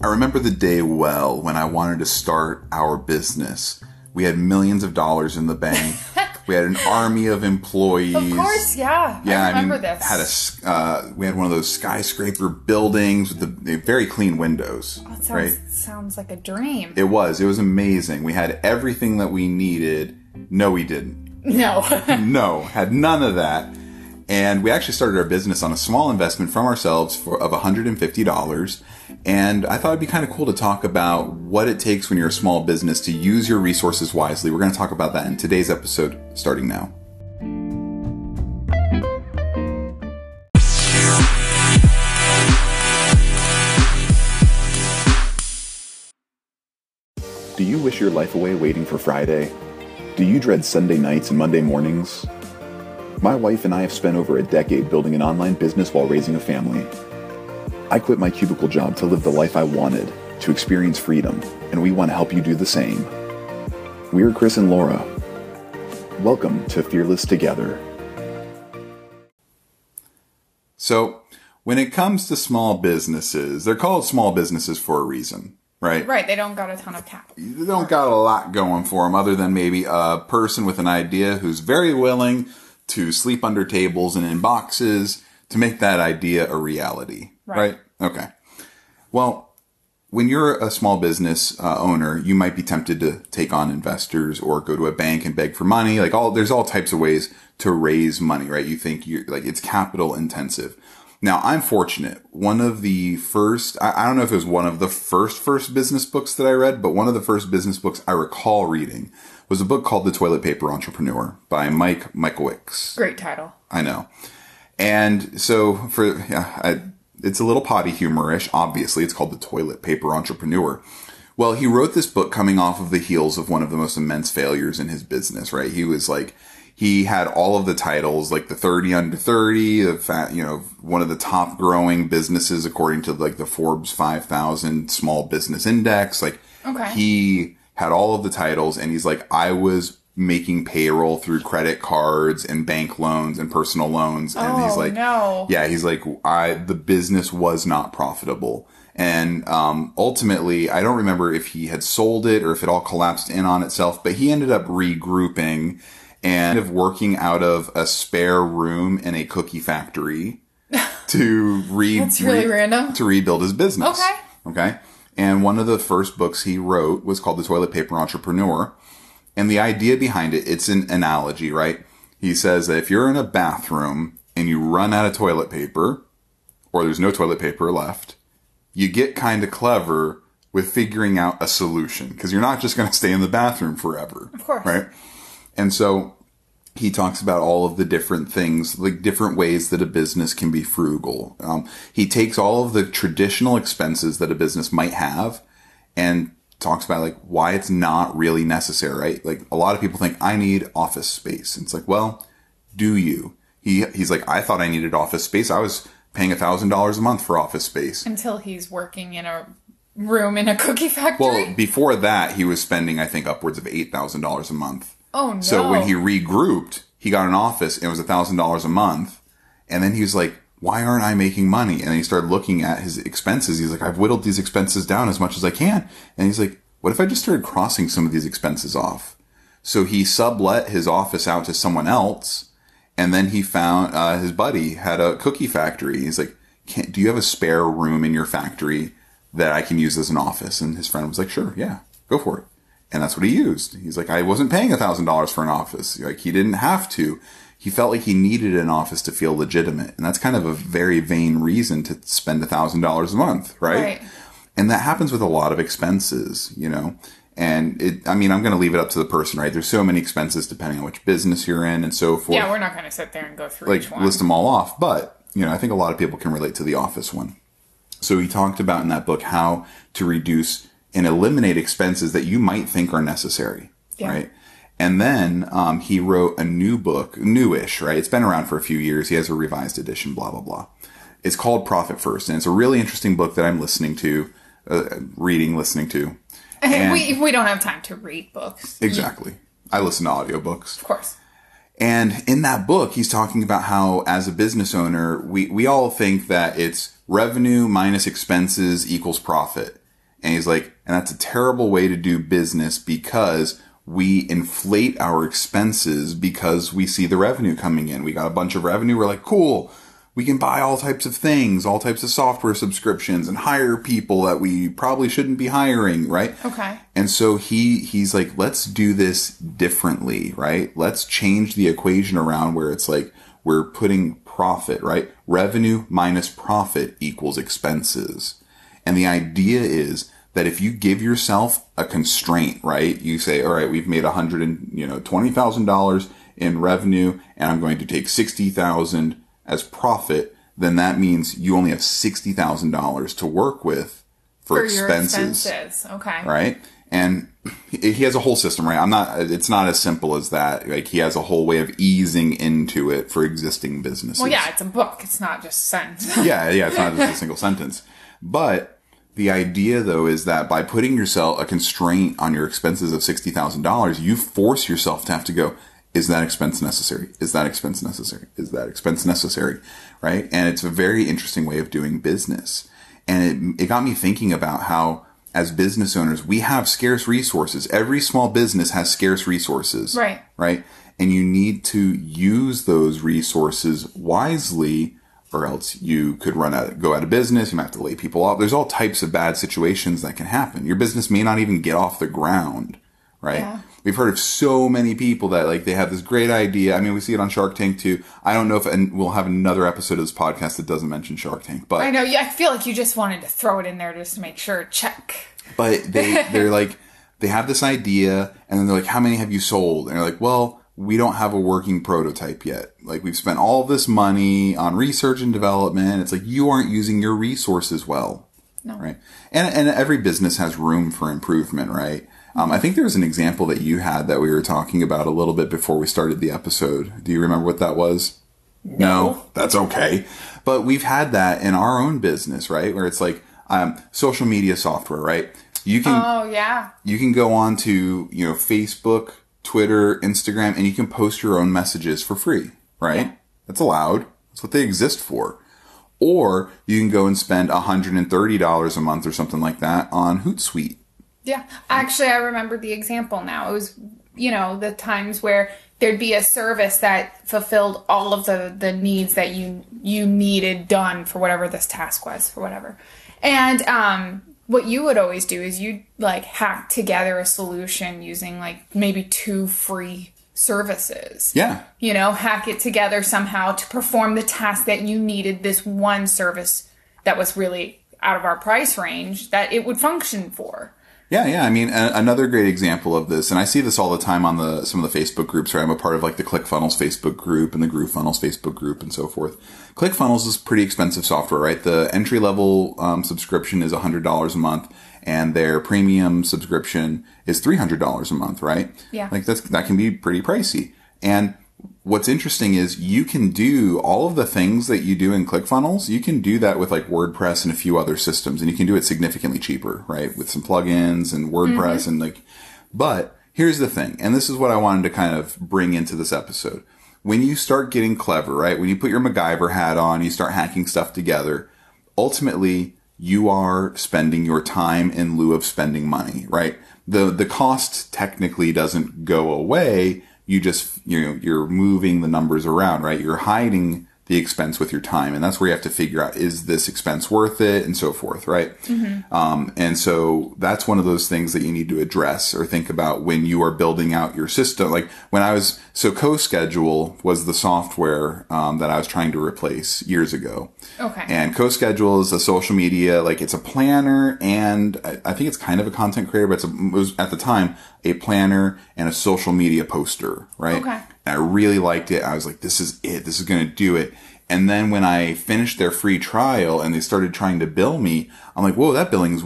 I remember the day well when I wanted to start our business. We had millions of dollars in the bank. We had an army of employees. Of course, yeah. Yeah, I remember this. We had one of those skyscraper buildings with the very clean windows. Oh, sounds like a dream. It was. It was amazing. We had everything that we needed. No, we didn't. No. No, had none of that. And we actually started our business on a small investment from ourselves of $150. And I thought it'd be kind of cool to talk about what it takes when you're a small business to use your resources wisely. We're going to talk about that in today's episode, starting now. Do you wish your life away waiting for Friday? Do you dread Sunday nights and Monday mornings? My wife and I have spent over a decade building an online business while raising a family. I quit my cubicle job to live the life I wanted, to experience freedom, and we want to help you do the same. We're Chris and Laura. Welcome to Fearless Together. So, when it comes to small businesses, they're called small businesses for a reason. Right. Right. They don't got a ton of capital. They don't got a lot going for them other than maybe a person with an idea who's very willing to sleep under tables and in boxes to make that idea a reality. Right? Okay. Well, when you're a small business owner, you might be tempted to take on investors or go to a bank and beg for money. There's all types of ways to raise money, right? You think it's capital intensive. Now, I'm fortunate. One of the first, I don't know if it was one of the first business books that I read, but one of the first business books I recall reading was a book called The Toilet Paper Entrepreneur by Mike Michalowicz. Great title. I know. And so it's a little potty humorish, obviously. It's called The Toilet Paper Entrepreneur. Well, he wrote this book coming off of the heels of one of the most immense failures in his business, right? He had all of the titles, like the 30 under 30, one of the top growing businesses according to the Forbes 5000 Small Business Index. He had all of the titles, and he's like, I was making payroll through credit cards and bank loans and personal loans. And the business was not profitable. And ultimately, I don't remember if he had sold it or if it all collapsed in on itself, but he ended up regrouping and of working out of a spare room in a cookie factory to rebuild his business. Okay. And one of the first books he wrote was called The Toilet Paper Entrepreneur. And the idea behind it, it's an analogy, right? He says that if you're in a bathroom and you run out of toilet paper, or there's no toilet paper left, you get kind of clever with figuring out a solution, because you're not just going to stay in the bathroom forever. Of course. Right? And so he talks about all of the different things, like different ways that a business can be frugal. He takes all of the traditional expenses that a business might have and talks about why it's not really necessary, right? A lot of people think, I need office space. And it's do you? He's like, I thought I needed office space. I was paying $1,000 a month for office space. Until he's working in a room in a cookie factory. Well, before that, he was spending, I think, upwards of $8,000 a month. Oh, no. So when he regrouped, he got an office and it was $1,000 a month. And then he was like, why aren't I making money? And he started looking at his expenses. He's like, I've whittled these expenses down as much as I can. And he's like, what if I just started crossing some of these expenses off? So he sublet his office out to someone else. And then he found his buddy had a cookie factory. He's like, do you have a spare room in your factory that I can use as an office? And his friend was like, sure, yeah, go for it. And that's what he used. He's like, I wasn't paying $1,000 for an office. He didn't have to. He felt like he needed an office to feel legitimate. And that's kind of a very vain reason to spend $1,000 a month, right? And that happens with a lot of expenses, And I'm going to leave it up to the person, right? There's so many expenses depending on which business you're in and so forth. Yeah, we're not going to sit there and go through each one. List them all off. But, I think a lot of people can relate to the office one. So he talked about in that book how to reduce and eliminate expenses that you might think are necessary, right? And then he wrote a new book, newish, right? It's been around for a few years. He has a revised edition, blah, blah, blah. It's called Profit First, and it's a really interesting book that I'm listening to. And we don't have time to read books. Exactly. I listen to audiobooks. Of course. And in that book, he's talking about how, as a business owner, we all think that it's revenue minus expenses equals profit. And he's like, and that's a terrible way to do business because we inflate our expenses because we see the revenue coming in. We got a bunch of revenue. We're like, cool. We can buy all types of things, all types of software subscriptions, and hire people that we probably shouldn't be hiring, right? Okay. And so he's like, let's do this differently, right? Let's change the equation around where it's like we're putting profit, right? Revenue minus profit equals expenses. And the idea is that if you give yourself a constraint, right? You say, all right, we've made $120,000 in revenue, and I'm going to take $60,000 as profit. Then that means you only have $60,000 to work with for expenses. Your expenses. Okay. Right. And he has a whole system, right? It's not as simple as that. Like, he has a whole way of easing into it for existing businesses. Well, yeah, it's a book. It's not just a sentence. Yeah. It's not just a single sentence. But the idea, though, is that by putting yourself a constraint on your expenses of $60,000, you force yourself to have to go, is that expense necessary? Is that expense necessary? Is that expense necessary? Right? And it's a very interesting way of doing business. And it got me thinking about how, as business owners, we have scarce resources. Every small business has scarce resources. Right. Right? And you need to use those resources wisely, or else you could go out of business. You might have to lay people off. There's all types of bad situations that can happen. Your business may not even get off the ground, right? Yeah. We've heard of so many people that, like, they have this great idea. I mean, we see it on Shark Tank too. I don't know if, and we'll have another episode of this podcast that doesn't mention Shark Tank, but I know. Yeah, I feel like you just wanted to throw it in there just to make sure. Check. But they're like, they have this idea, and then they're like, how many have you sold? And they're like, well, we don't have a working prototype yet. Like, we've spent all this money on research and development. It's like, you aren't using your resources well. No. Right. And every business has room for improvement, right? I think there was an example that you had that we were talking about a little bit before we started the episode. Do you remember what that was? No. That's okay. But we've had that in our own business, right? Where it's like, social media software, right? You can, you can go on to, Facebook, Twitter, Instagram, and you can post your own messages for free, right? Yeah. That's allowed. That's what they exist for. Or you can go and spend $130 a month or something like that on Hootsuite. Yeah. Actually, I remember the example now. It was, the times where there'd be a service that fulfilled all of the needs that you needed done for whatever this task was, for whatever. And what you would always do is you'd hack together a solution using maybe two free services. Yeah. Hack it together somehow to perform the task that you needed this one service that was really out of our price range that it would function for. Yeah. I mean, another great example of this, and I see this all the time on some of the Facebook groups, right? I'm a part of the ClickFunnels Facebook group and the GrooveFunnels Facebook group and so forth. ClickFunnels is pretty expensive software, right? The entry level subscription is $100 a month, and their premium subscription is $300 a month, right? Yeah. That can be pretty pricey. And what's interesting is you can do all of the things that you do in ClickFunnels. You can do that with WordPress and a few other systems, and you can do it significantly cheaper, right? With some plugins and WordPress and but here's the thing. And this is what I wanted to kind of bring into this episode. When you start getting clever, right? When you put your MacGyver hat on, you start hacking stuff together. Ultimately, you are spending your time in lieu of spending money, right? The cost technically doesn't go away. You just, you're moving the numbers around, right? You're hiding the expense with your time. And that's where you have to figure out, is this expense worth it? And so forth, right? Mm-hmm. And so that's one of those things that you need to address or think about when you are building out your system. CoSchedule was the software that I was trying to replace years ago. Okay. And CoSchedule is a social media, it's a planner, and I think it's kind of a content creator, but it was at the time a planner and a social media poster, right? Okay. And I really liked it. I was like, this is it. This is going to do it. And then when I finished their free trial and they started trying to bill me, I'm like, whoa, that billing's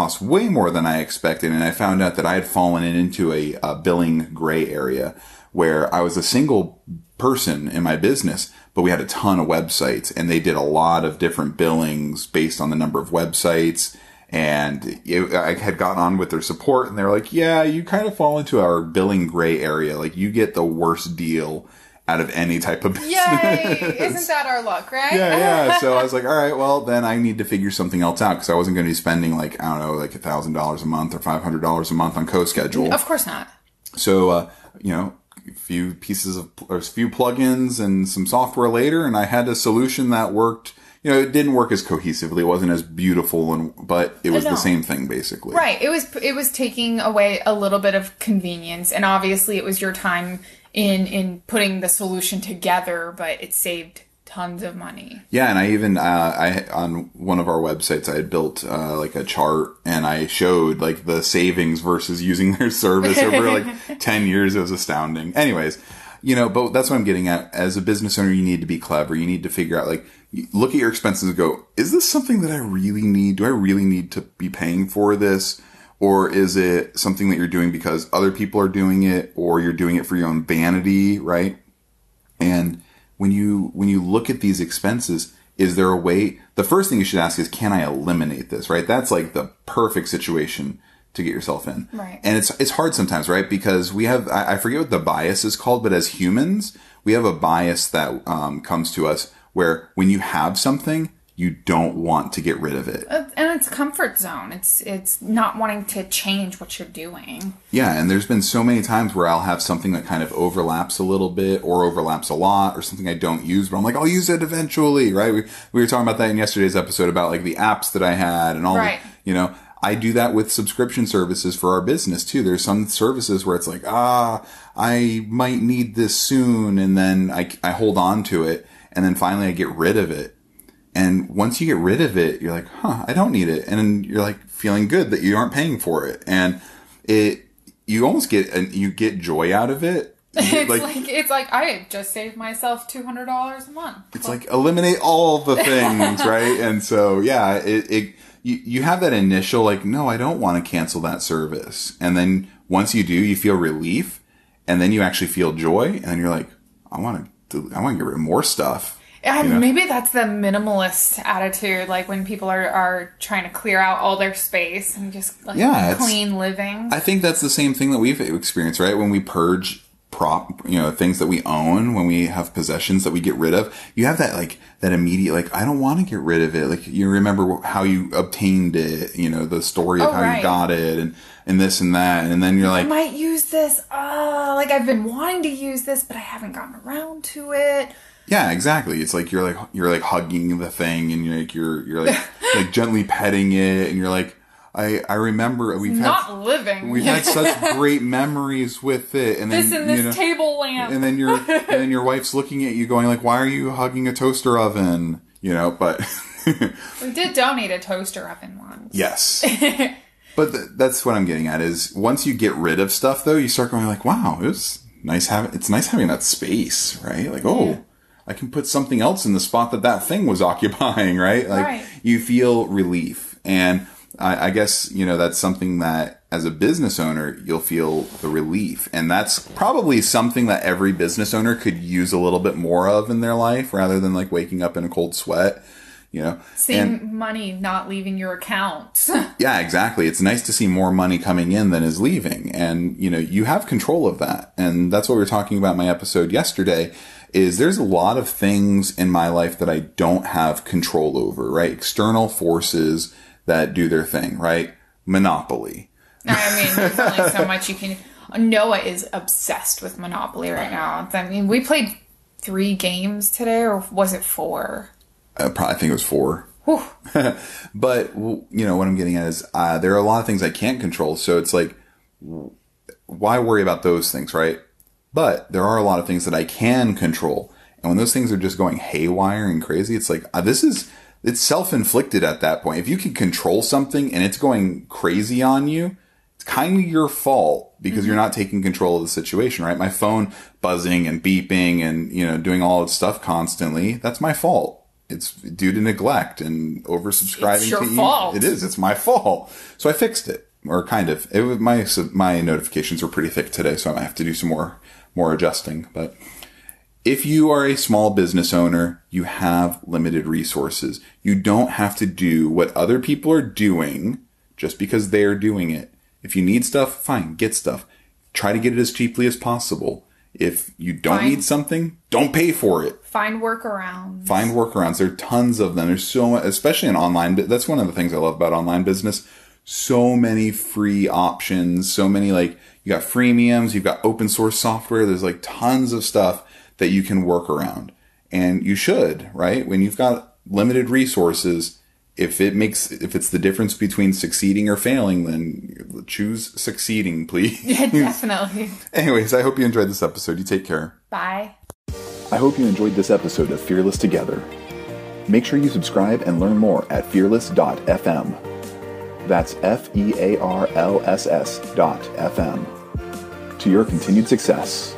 costs way more than I expected. And I found out that I had fallen into a billing gray area where I was a single person in my business, but we had a ton of websites, and they did a lot of different billings based on the number of websites. And I had gotten on with their support, and they were like, yeah, you kind of fall into our billing gray area. You get the worst deal out of any type of business. Yay! Isn't that our luck, right? Yeah. So I was like, all right, well, then I need to figure something else out, because I wasn't going to be spending like, I don't know, like $1,000 a month or $500 a month on CoSchedule. Of course not. So, you know, a few pieces of, or a few plugins and some software later, and I had a solution that worked. You know, it didn't work as cohesively. It wasn't as beautiful, but it was the same thing, basically. Right. It was taking away a little bit of convenience, and obviously it was your time in putting the solution together, but it saved tons of money. Yeah, and I even on one of our websites, I had built like a chart, and I showed like the savings versus using their service over like 10 years. It was astounding. Anyways, you know, but that's what I'm getting at. As a business owner, you need to be clever. You need to figure out, like, look at your expenses and go, is this something that I really need? Do I really need to be paying for this? Or is it something that you're doing because other people are doing it, or you're doing it for your own vanity, right? And when you look at these expenses, is there a way? The first thing you should ask is, can I eliminate this, right? That's like the perfect situation to get yourself in. Right. And it's hard sometimes, right? Because we have, I forget what the bias is called, but as humans, we have a bias that comes to us, where when you have something, you don't want to get rid of it. And it's comfort zone. It's not wanting to change what you're doing. Yeah, and there's been so many times where I'll have something that kind of overlaps a little bit, or overlaps a lot, or something I don't use, but I'm like, I'll use it eventually, right? We were talking about that in yesterday's episode about like the apps that I had and all right. The, you know, I do that with subscription services for our business too. There's some services where it's like, I might need this soon, and then I hold on to it. And then finally I get rid of it. And once you get rid of it, you're like, I don't need it. And then you're like feeling good that you aren't paying for it. And you almost get joy out of it. It's like I just saved myself $200 a month. It's like eliminate all the things, right? And so, yeah, you have that initial like, no, I don't want to cancel that service. And then once you do, you feel relief, and then you actually feel joy. And then you're like, I want to get rid of more stuff. Maybe that's the minimalist attitude, like when people are trying to clear out all their space and just like clean living. I think that's the same thing that we've experienced, right? When we purge things that we own, when we have possessions that we get rid of, you have that like that immediate like, I don't want to get rid of it. Like you remember how you obtained it, you know, the story of how you got it and this and that, and then you're like, I might use this. Like I've been wanting to use this, but I haven't gotten around to it. Yeah, exactly. It's like you're like hugging the thing, and you're like like gently petting it, and you're like, I remember we've had such great memories with it, and then table lamp, and then your wife's looking at you going like, why are you hugging a toaster oven? You know, but we did donate a toaster oven once. Yes. But that's what I'm getting at is once you get rid of stuff, though, you start going like, wow, it's nice having that space, right? Like, oh, I can put something else in the spot that thing was occupying, right? Like you feel relief. And I guess, you know, that's something that as a business owner, you'll feel the relief. And that's probably something that every business owner could use a little bit more of in their life, rather than like waking up in a cold sweat. You know, money not leaving your account. Yeah, exactly. It's nice to see more money coming in than is leaving. And, you know, you have control of that. And that's what we were talking about in my episode yesterday is there's a lot of things in my life that I don't have control over, right? External forces that do their thing, right? Monopoly. I mean, there's only so much you can... Noah is obsessed with Monopoly right now. I mean, we played 3 games today, or was it 4? I think it was 4. But, you know, what I'm getting at is there are a lot of things I can't control. So it's like, why worry about those things, right? But there are a lot of things that I can control. And when those things are just going haywire and crazy, it's like, it's self-inflicted at that point. If you can control something and it's going crazy on you, it's kind of your fault because you're not taking control of the situation, right? My phone buzzing and beeping and, you know, doing all this stuff constantly, that's my fault. It's due to neglect and oversubscribing. It's your fault. It is. It's my fault. So I fixed it, or kind of. It was my notifications were pretty thick today, so I might have to do some more adjusting. But if you are a small business owner, you have limited resources. You don't have to do what other people are doing just because they are doing it. If you need stuff, fine, get stuff. Try to get it as cheaply as possible. If you don't need something, don't pay for it. Find workarounds. There are tons of them. There's so much, especially in online. That's one of the things I love about online business. So many free options. So many, like, you got freemiums. You've got open source software. There's like tons of stuff that you can work around. And you should, right? When you've got limited resources, if it's the difference between succeeding or failing, then choose succeeding, please. Yeah, definitely. Anyways, I hope you enjoyed this episode. You take care. Bye. I hope you enjoyed this episode of Fearless Together. Make sure you subscribe and learn more at fearless.fm. That's fearlss.fm. To your continued success.